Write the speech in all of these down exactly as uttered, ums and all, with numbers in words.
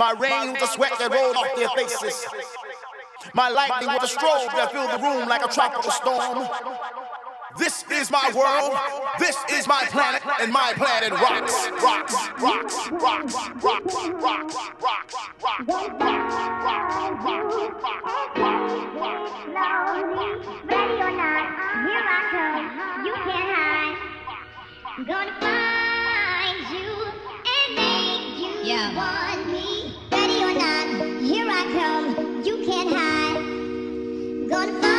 My rain was the sweat that rolled off their faces. My lightning was the strobe that filled the room like a tropical storm. This is my world, this is my planet, and my planet rocks, rocks, rocks, rocks, rocks, rocks, rocks, rocks, rocks, rocks, rocks. Ready or not, here I come. You can't hide. I'm gonna find you and make you want me. Ready or not, here I come. You can't hide. I'm gonna find.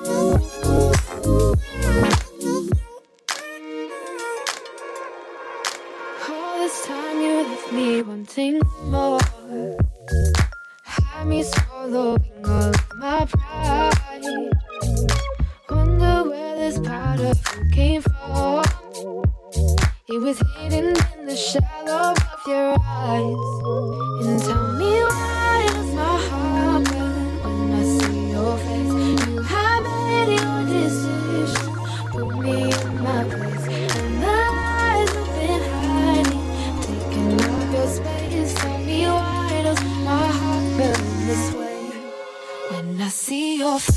Oh, shadow of your eyes. And tell me why is my heart burning when I see your face. You have made your decision, put me in my place. And the lies I've been hiding, taking up your space. Tell me why does my heart burn this way when I see your face.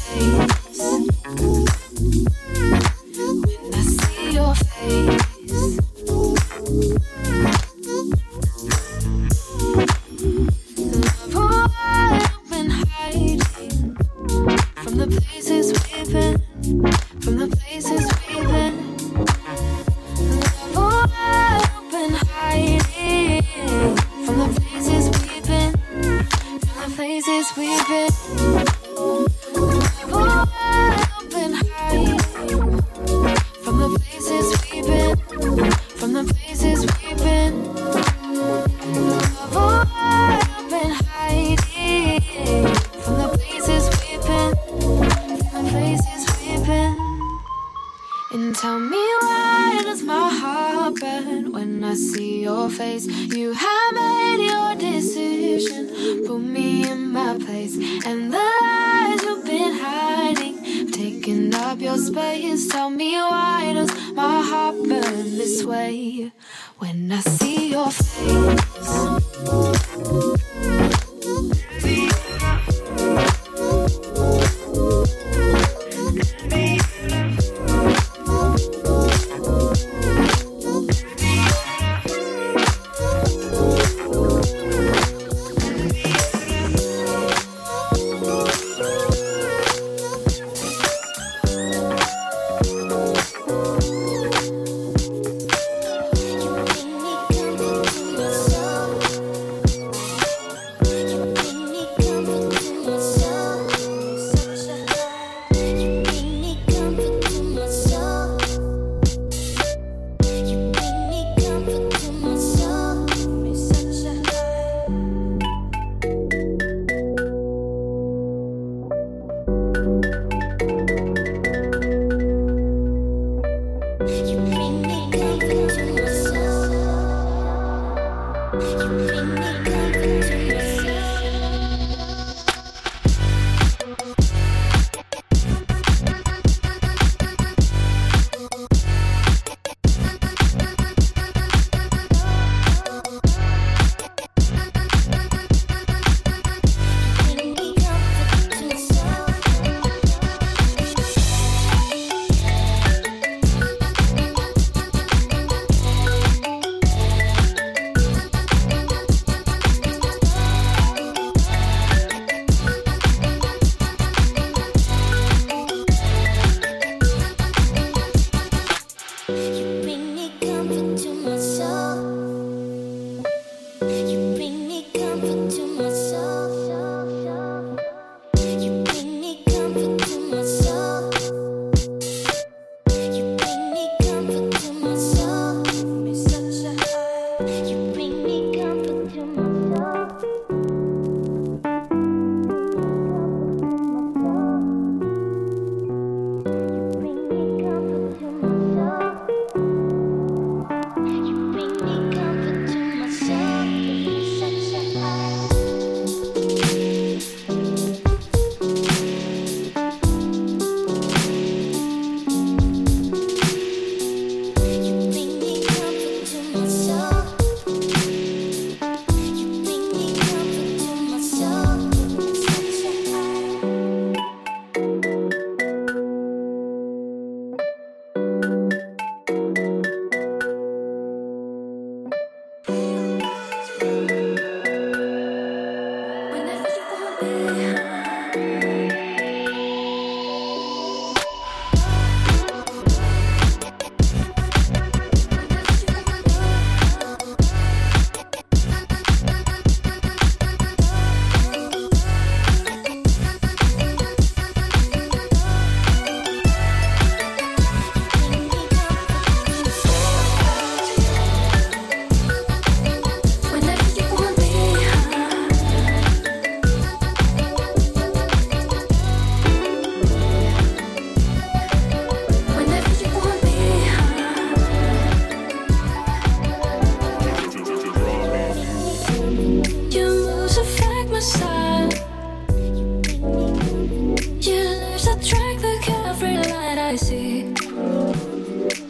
that I see.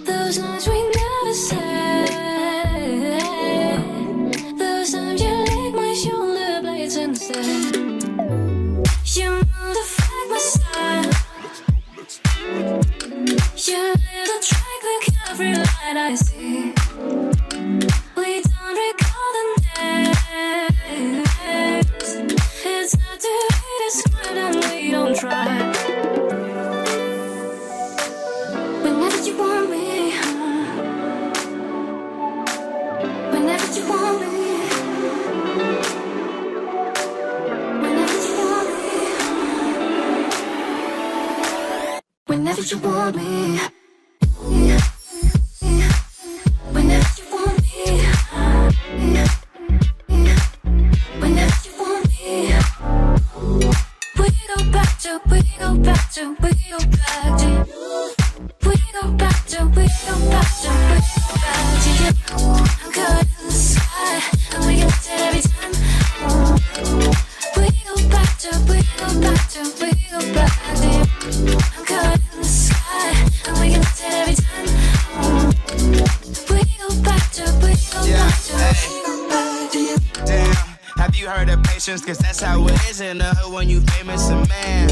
Those nights we never said. Those times you laid my shoulder blades and said, you modified my style. You lit the track like every light I see. We don't recall the names. It's hard to be described and we don't try. Whenever you want me, whenever you want me. Whenever you want me, whenever you want me, whenever you want me, we go back to, we go back to, we go back to, we go back to, we go back to, we go back to you. I'm caught in the sky, and we get it every time. We go back to, we go back to, we go back to you. I'm caught. You heard of patience, cause that's how it is in the hood when you famous. And man,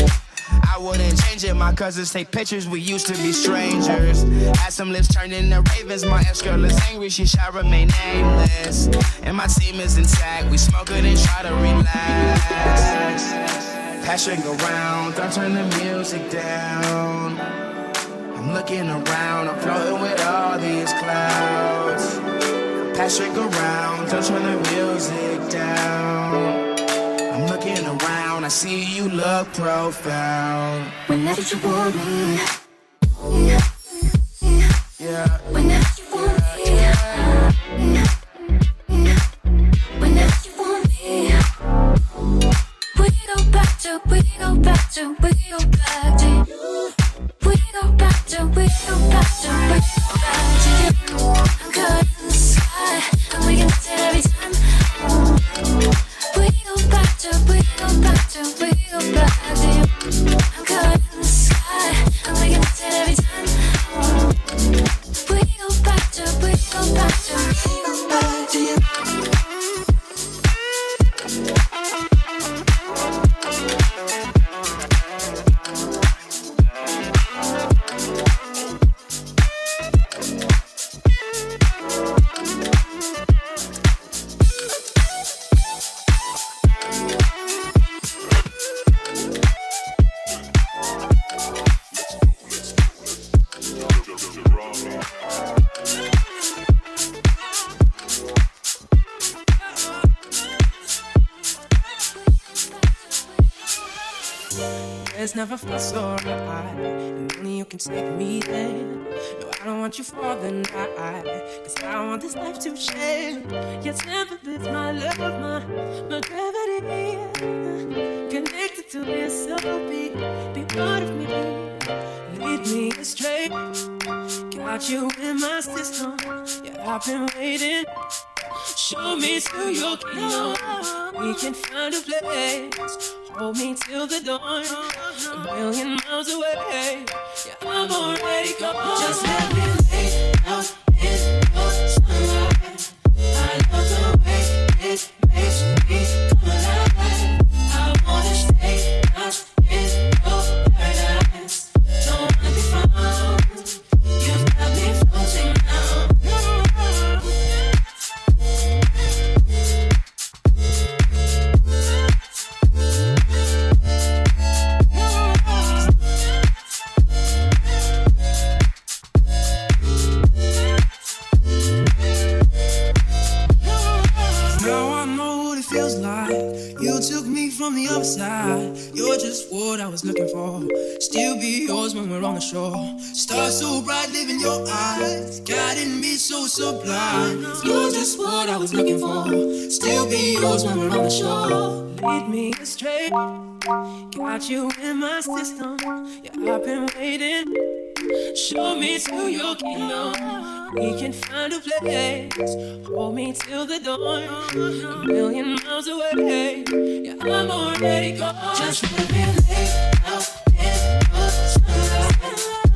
I wouldn't change it. My cousins take pictures, we used to be strangers. Had some lips turned into ravens. My ex-girl is angry, she shall remain nameless. And my team is intact, we smoke it and try to relax. Passing around, don't turn the music down. I'm looking around, I'm floating with all these clouds. Passing around, don't turn the music down. I'm looking around, I see you look profound. Whenever you want me, yeah, yeah, yeah. Whenever you want me, yeah, yeah, yeah. Whenever you want me, we go back to, we go back to, we go back to you. We go back to, we go back to, we go back to you. I'm good. And we get it every time. We go back to, we go back to, we go back to you. I'm caught in the sky, and we get it every time. We go back to, we go back to, we go back to you. Never felt so right, and only you can take me there. No, I don't want you for the night, cause I don't want this life to change. Yes, never this my love, my, my gravity, connected to this, so be, be part of me, lead me astray. Got you in my system, yeah, I've been waiting. Show me to your kingdom, we can find a place. Hold me till the dawn, a million miles away. Yeah, I'm already gone. Just let me lay out in your sunlight. I love the way it makes me come alive. I wanna stay out in your paradise. Don't wanna be found. You've got me floating now. Looking for, still be yours when we're on the shore. Stars so bright, live in your eyes, guiding me so sublime. You're just what I was looking for, still be yours when we're on the shore. Lead me astray, got you in my system. Yeah, I've been waiting. Show me to your kingdom, we can find a place. Hold me till the dawn, a million miles away. Yeah, I'm already gone. Just let me lay out in the sunlight.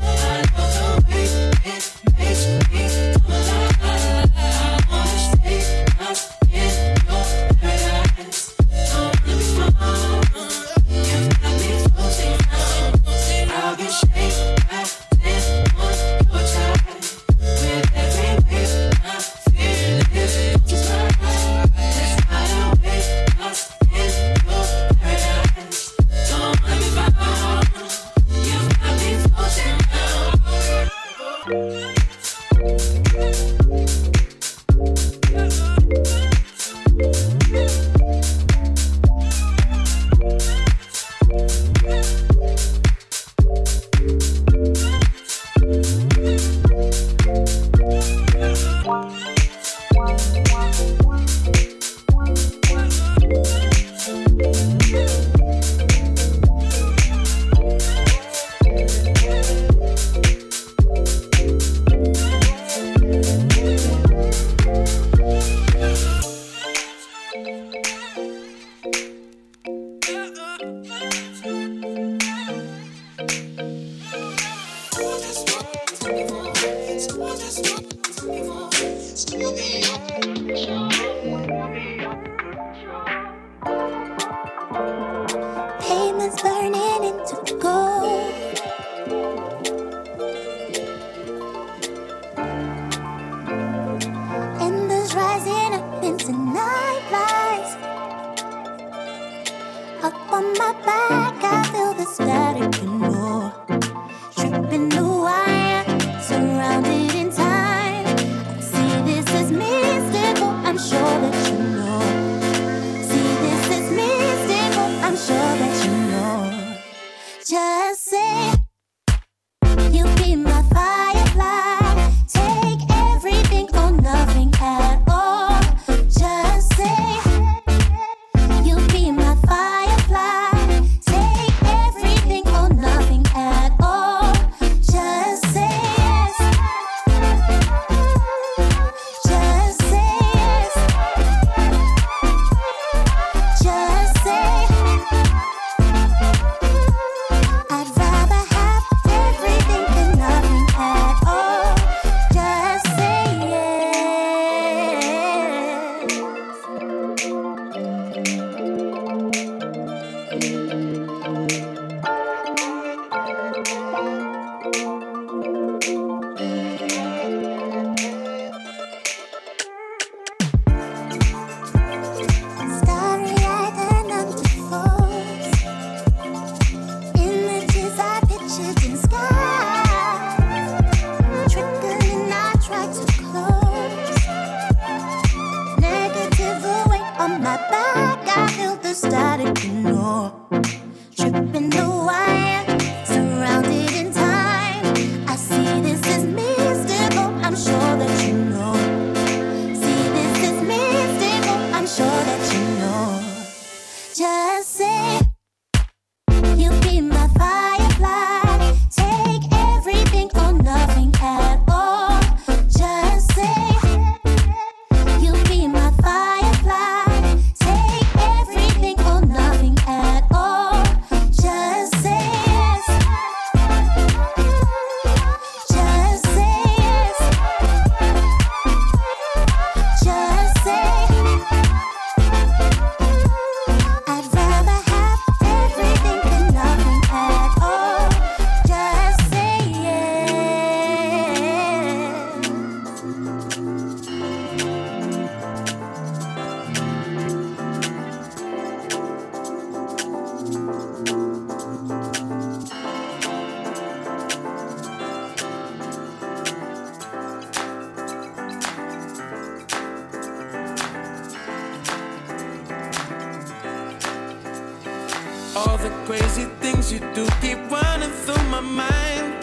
the crazy things you do keep running through my mind.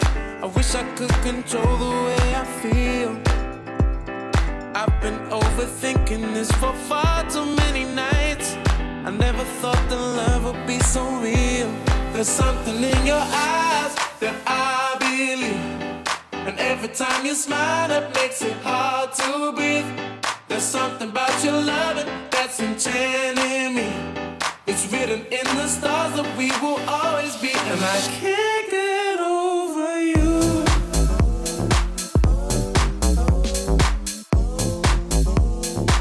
I wish I could control the way I feel. I've been overthinking this for far too many nights. I never thought that love would be so real. There's something in your eyes that I believe, and every time you smile that makes it hard to breathe. There's something about your loving that's enchanting me. It's written in the stars that we will always be, and I can't get over you.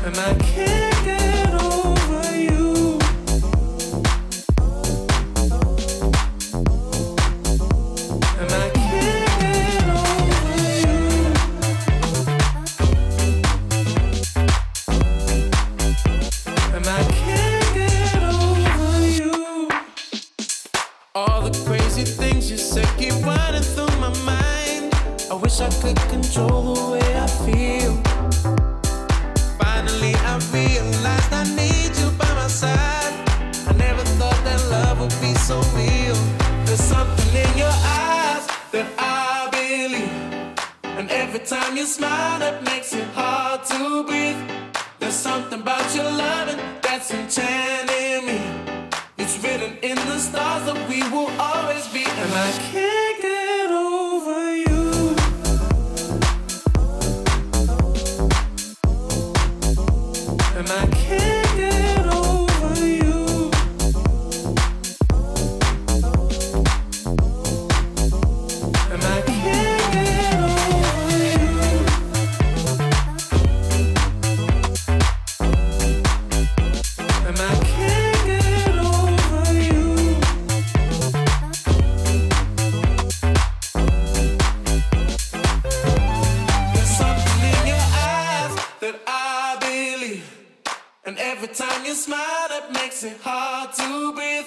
And I can't get over you. And I can't get over you. And I can't. All the crazy things you said keep running through my mind. I wish I could control the way I feel. Finally I realized I need you by my side. I never thought that love would be so real. There's something in your eyes that I believe, and every time you smile that makes it hard to breathe. There's something about your loving that's enchanting me. It's written in the stars that we will always be, and I can't get over you. And I can't get over you. And I can't get over you. And I can't. Every time you smile, that makes it hard to breathe.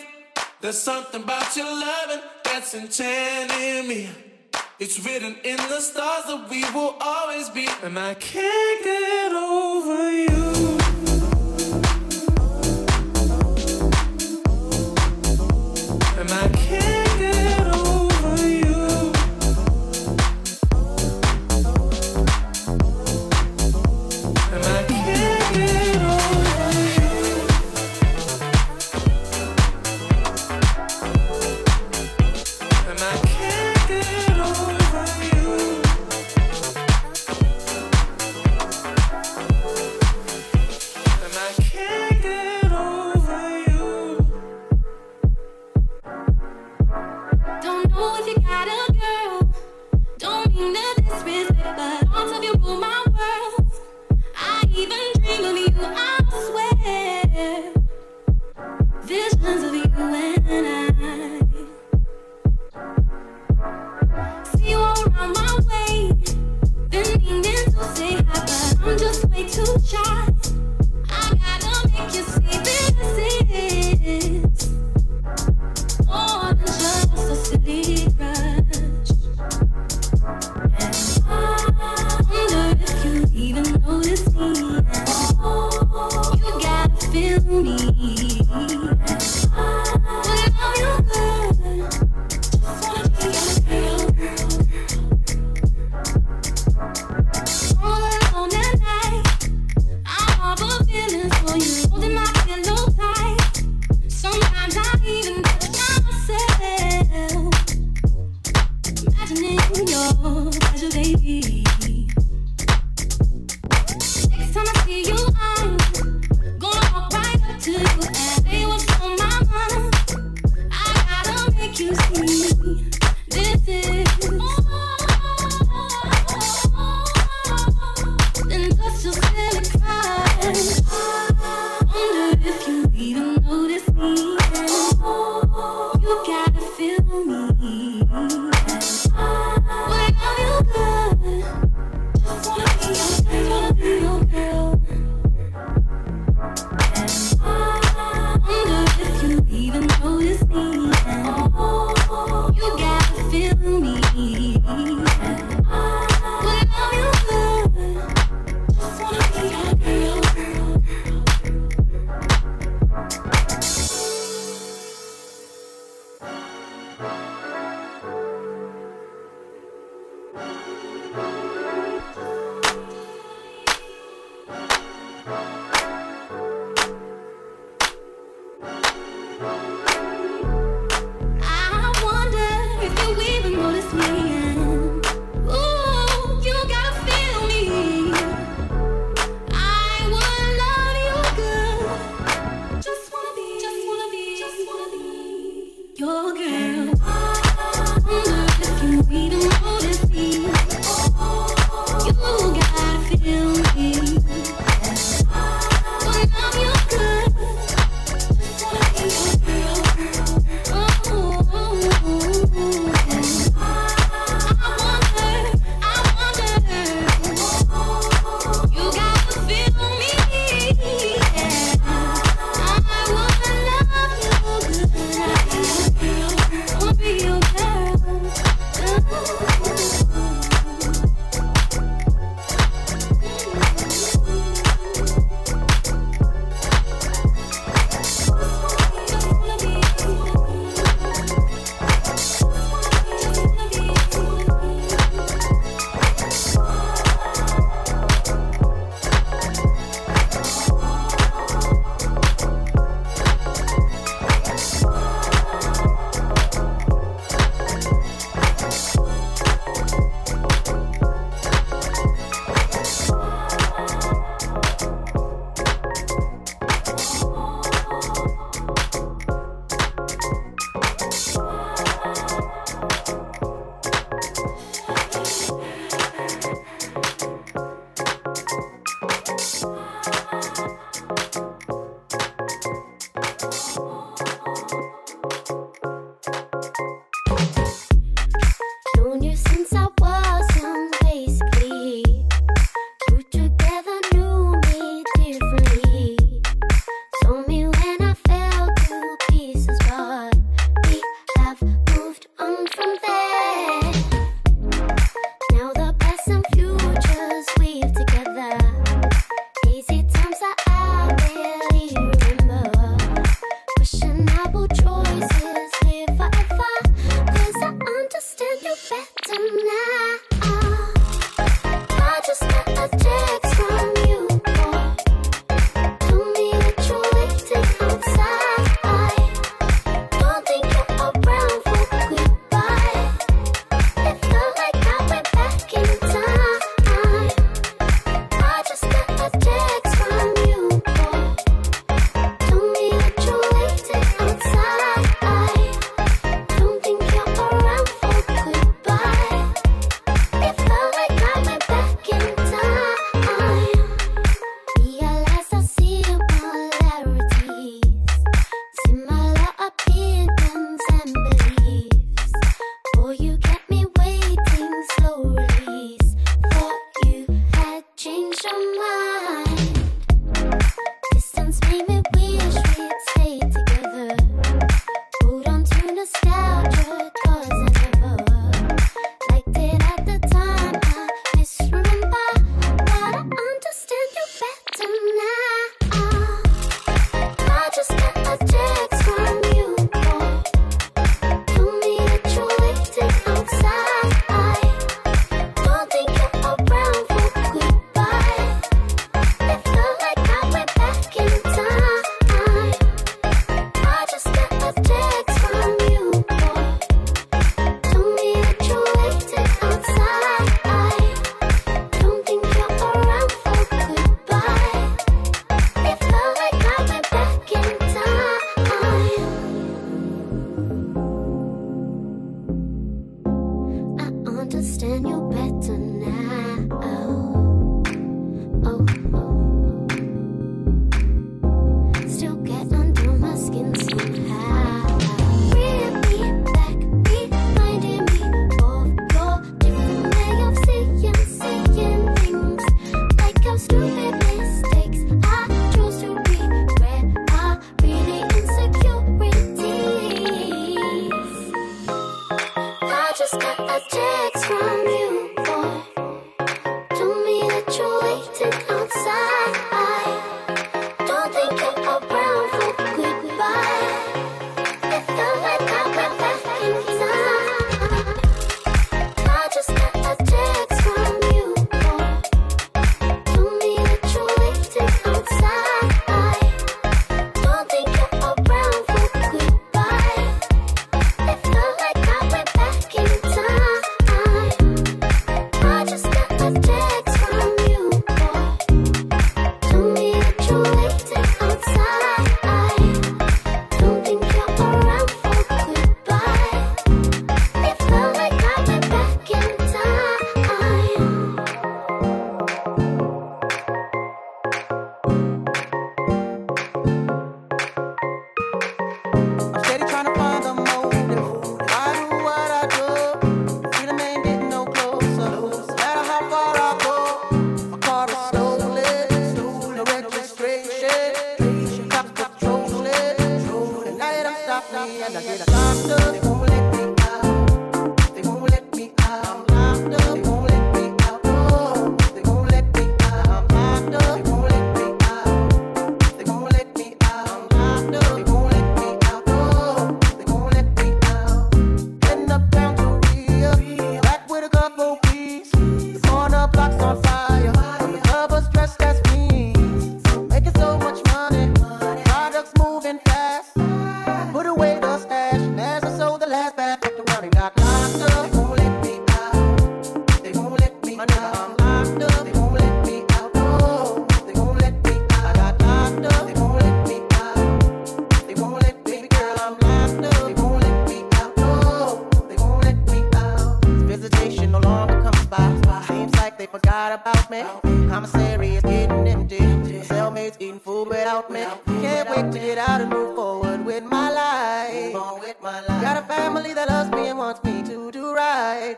There's something about your loving that's enchanting me. It's written in the stars that we will always be, and I can't get over you. And I can't get over you. And I can't get. Feel me, and I will love you good.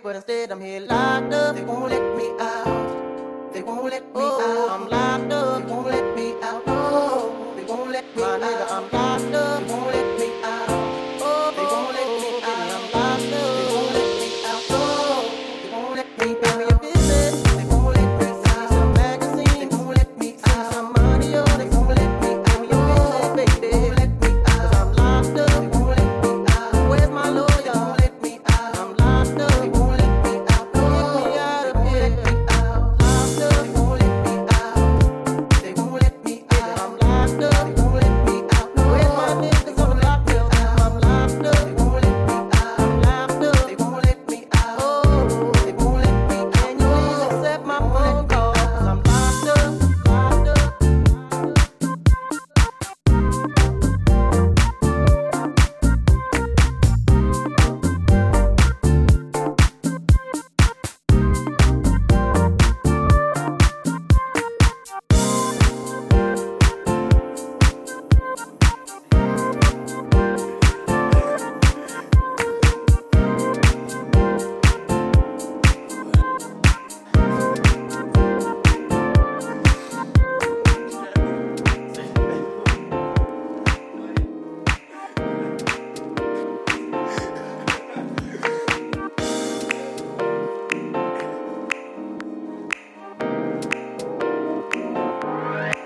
but instead I'm here locked up. They won't let me out. They won't let me oh, out. I'm locked up. They won't let me out. Oh, they won't let me My out. Nigga, I'm locked up. They won't let me out. Oh, they won't let me out. I'm locked up. They won't let me out. Oh, they won't let me out. Give me your business. They won't let me out. Some magazines. They won't let me out. Some money. They won't let me out. Give me your business, baby. They won't let me out. 'Cause I'm locked up. They won't let me out. Where's my lawyer? You go, you gotta let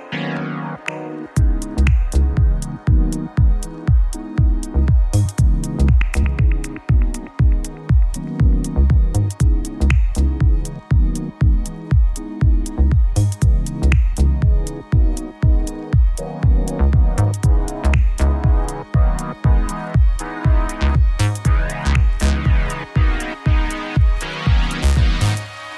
me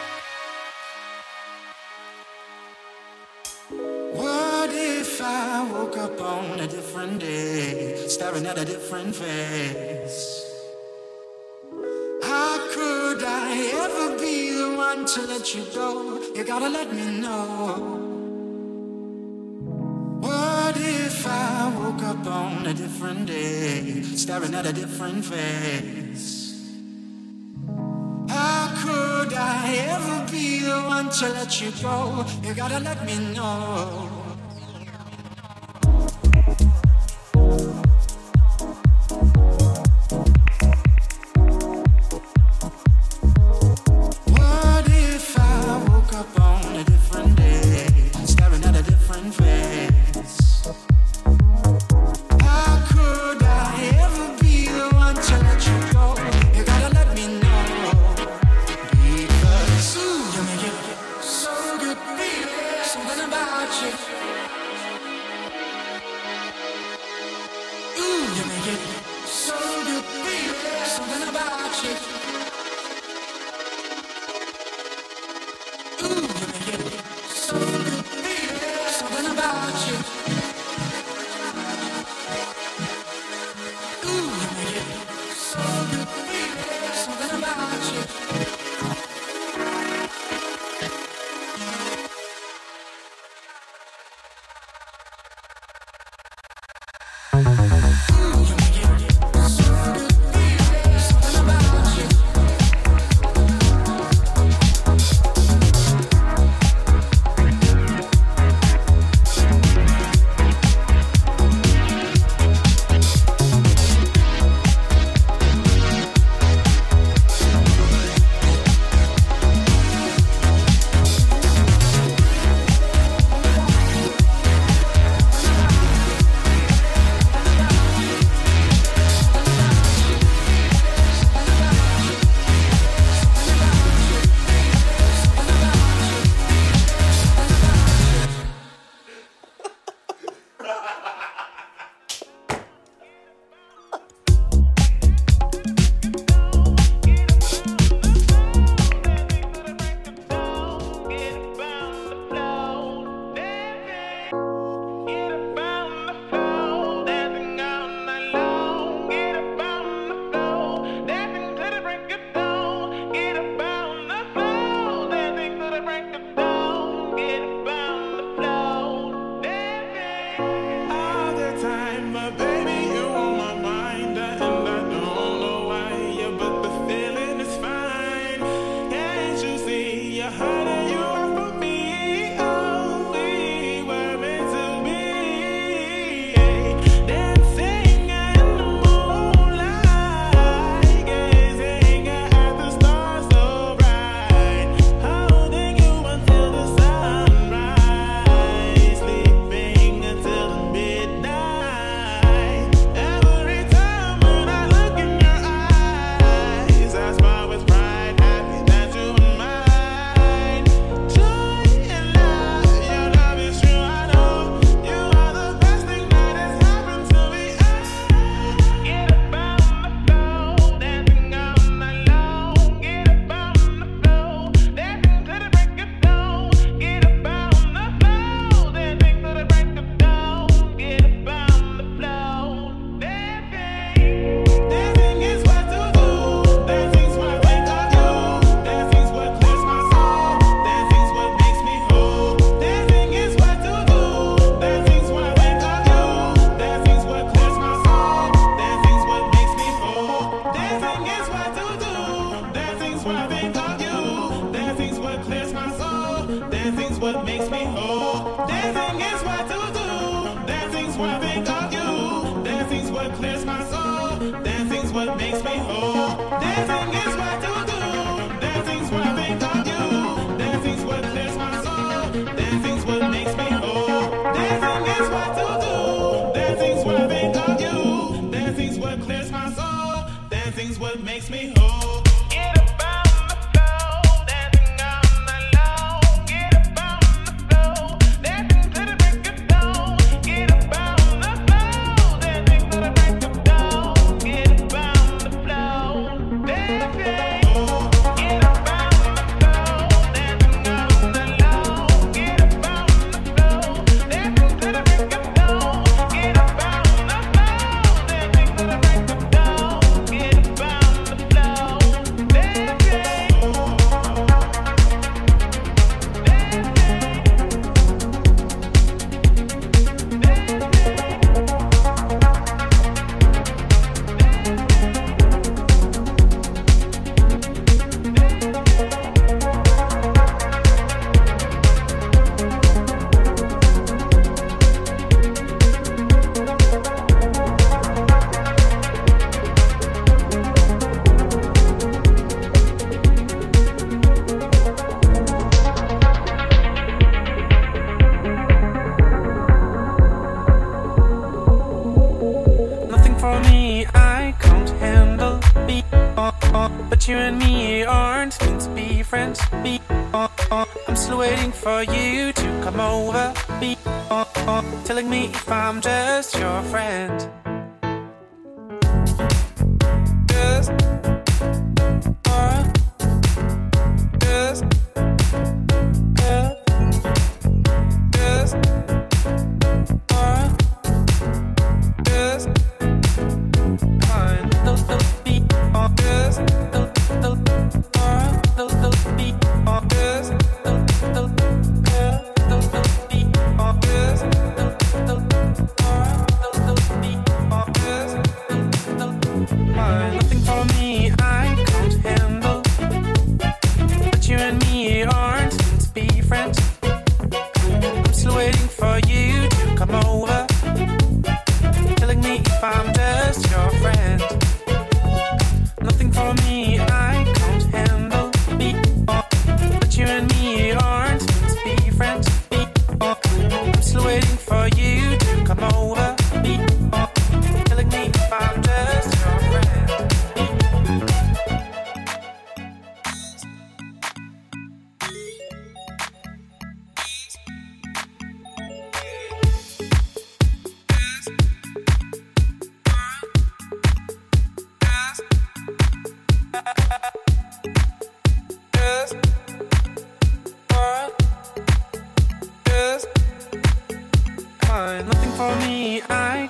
know. What if I woke up on a different day, staring at a different face? How could I ever be the one to let you go? You gotta let me know. Because ooh, you make it something about you. Ooh, you make it so good, baby. Something about you. Ooh, you make it so good, baby. Something about you. Ooh, you make it so good, baby. Something about you. think of you. Dancing's what clears my soul. Dancing's what makes me whole. Dancing is what to do. Dancing's what I think of you. Dancing's what clears my soul. Dancing's what makes me whole. Dancing is what to do. Dancing's what I think of you. Dancing's what clears my soul. Dancing's what makes me whole. Dancing is what to do. Dancing's what I think of you. Dancing's what clears my soul. Dancing's what makes me whole. Nothing for me, I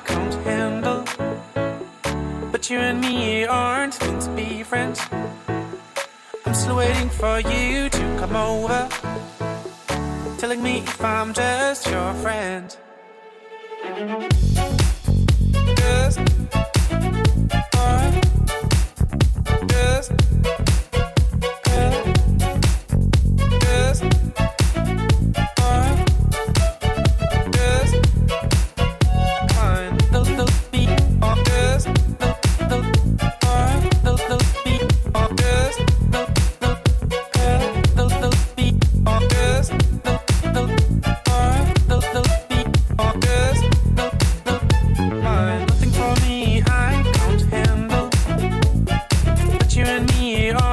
can't handle. But you and me are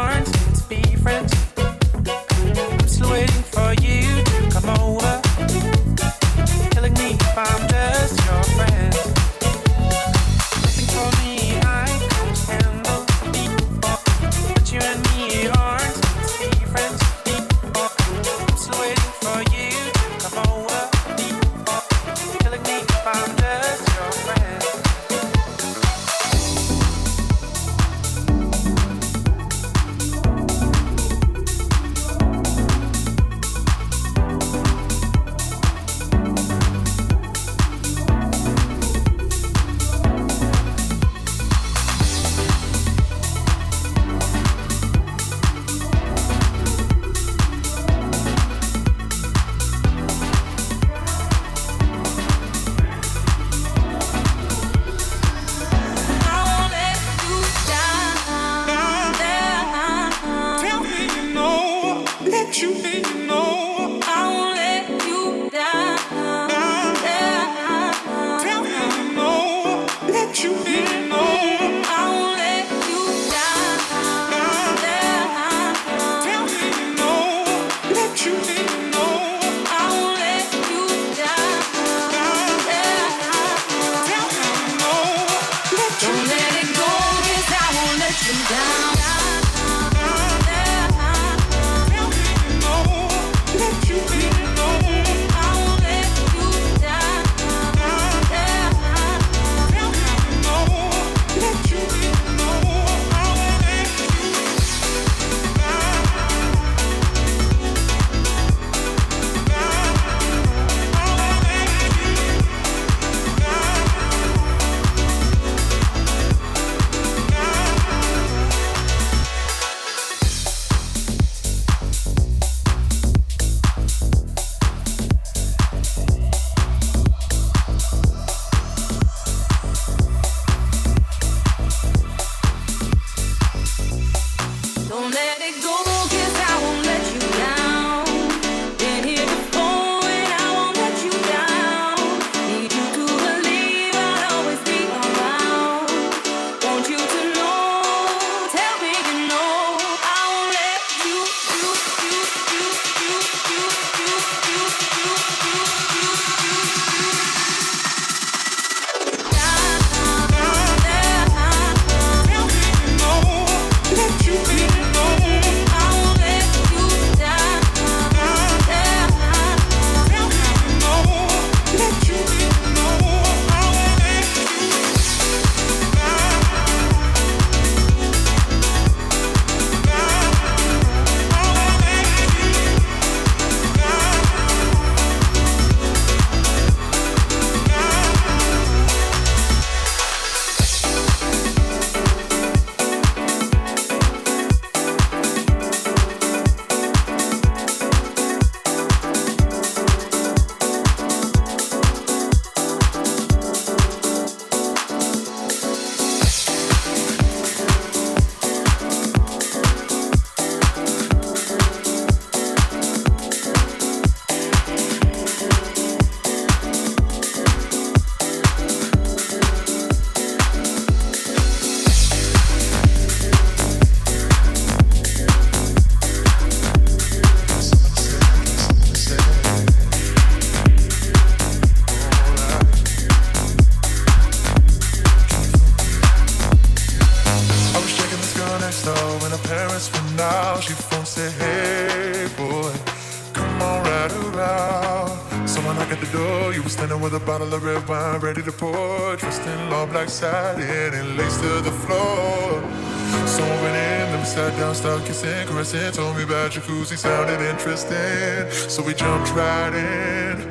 Told me about jacuzzi, sounded interesting, so we jumped right in.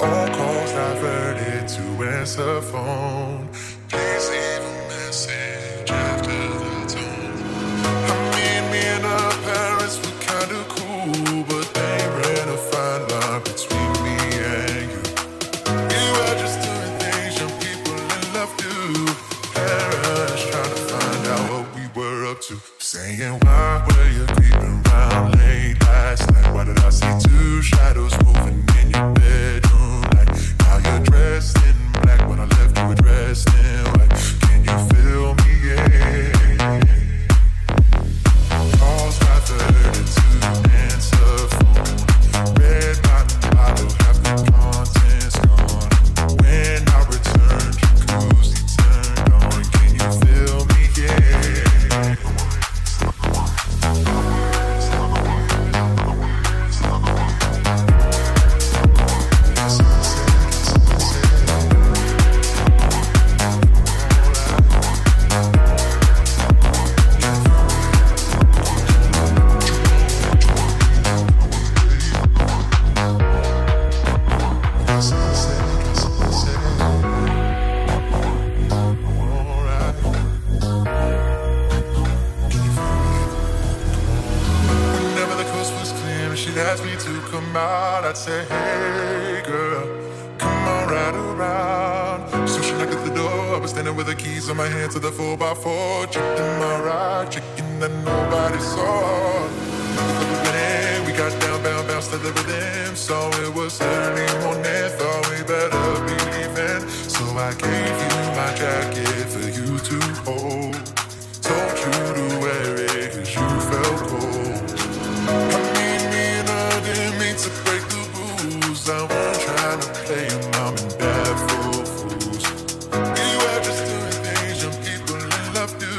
All calls diverted to answer phone. Please leave a message after the tone. I mean, me and our parents were kind of cool, but they ran a fine line between me and you. We were just doing things young people in love do. Parents trying to find out what we were up to, saying why were you creeping round late last night? Why did I see two shadows moving in your bedroom light? Now you're dressed in black when I left you were dressed in white. Can you feel me? Yeah. Calls got thirty to answer phone. Red bottom bottle, half the contents gone. When I return, jacuzzi turned on. Can you feel me? Yeah. Say, hey girl, come on right around. So she knocked at the door. I was standing with the keys in my hand to the four by four. Checked in my ride, checking that nobody saw. We got down. lost at the beginning, so it was early morning. Thought we better be leaving, so I gave you my jacket for you to hold. Told you to wear it 'cause you felt cold. I mean, me and I didn't mean to break the rules. I wasn't trying to play 'em, I'm in bed for fools. We were just doing things young people in love do.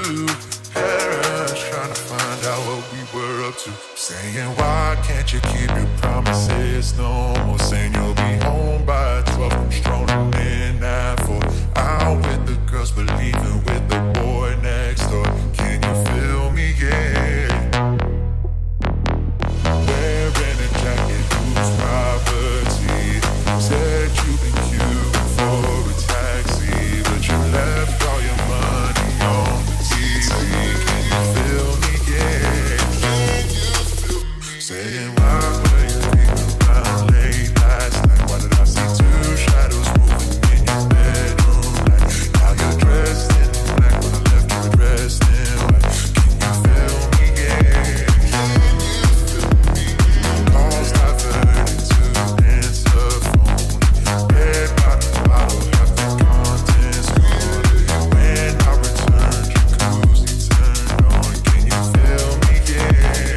Parents trying to find out what we were up to. Saying, why can't you keep your promises? No more saying you'll be home by twelve. I'm strolling in at four. Out with the girls, but leaving with the boy next door. Can you feel me? Yeah. Wearing a jacket, whose property? Said you've been queuing for a taxi, but you left all your money on the T V. Can you feel me? Yeah. Saying why were you thinking about late last night? Why did I see two shadows moving in your bedroom light? Now you're dressed in black when I left you dressed in white. Can you feel me? Yeah. Can you feel me? Calls diverted to answer phone. Bed by the bottle, have the contents cold. When I returned, your jacuzzi turned on. Can you feel me? Yeah.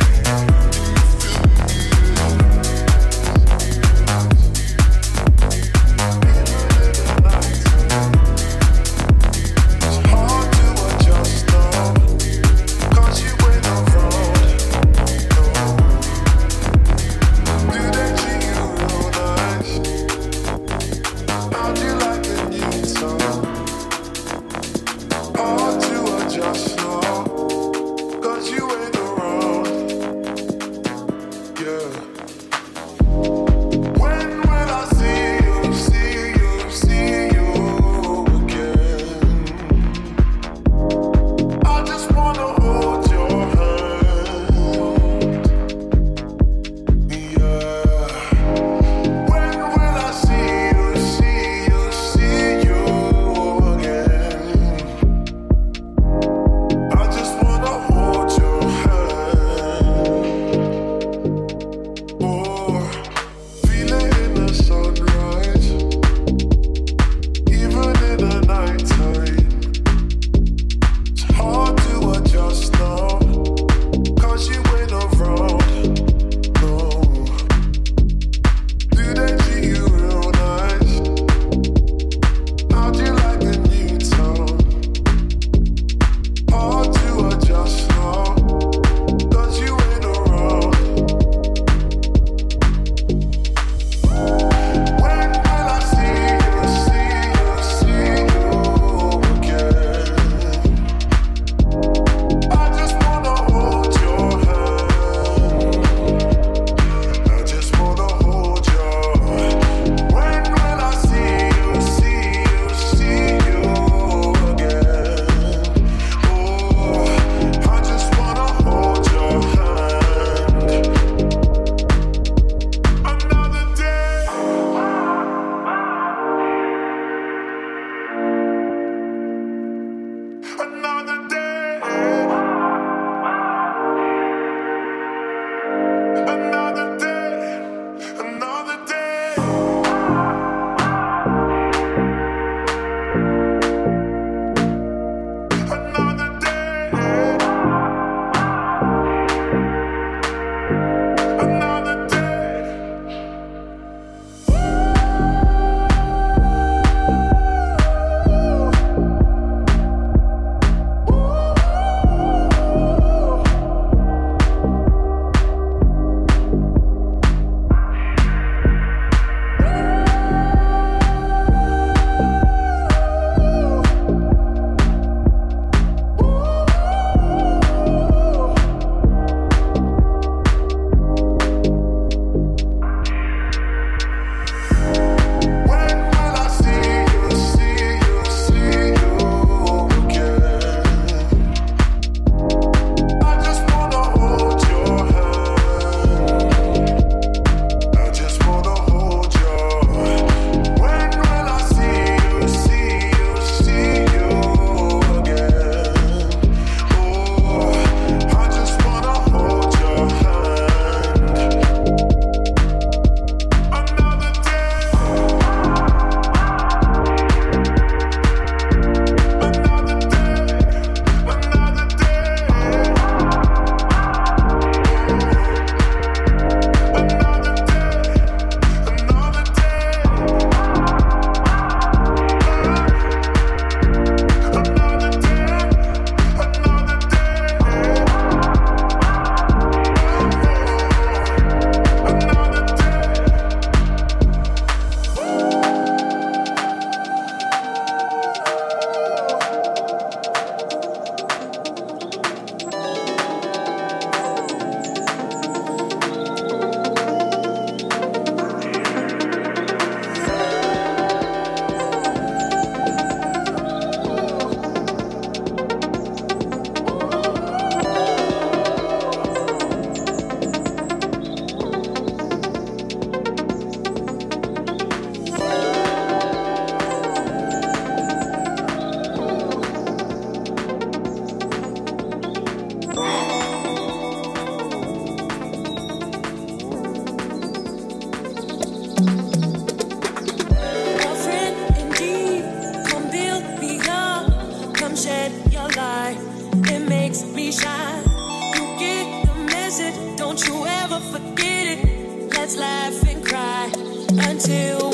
until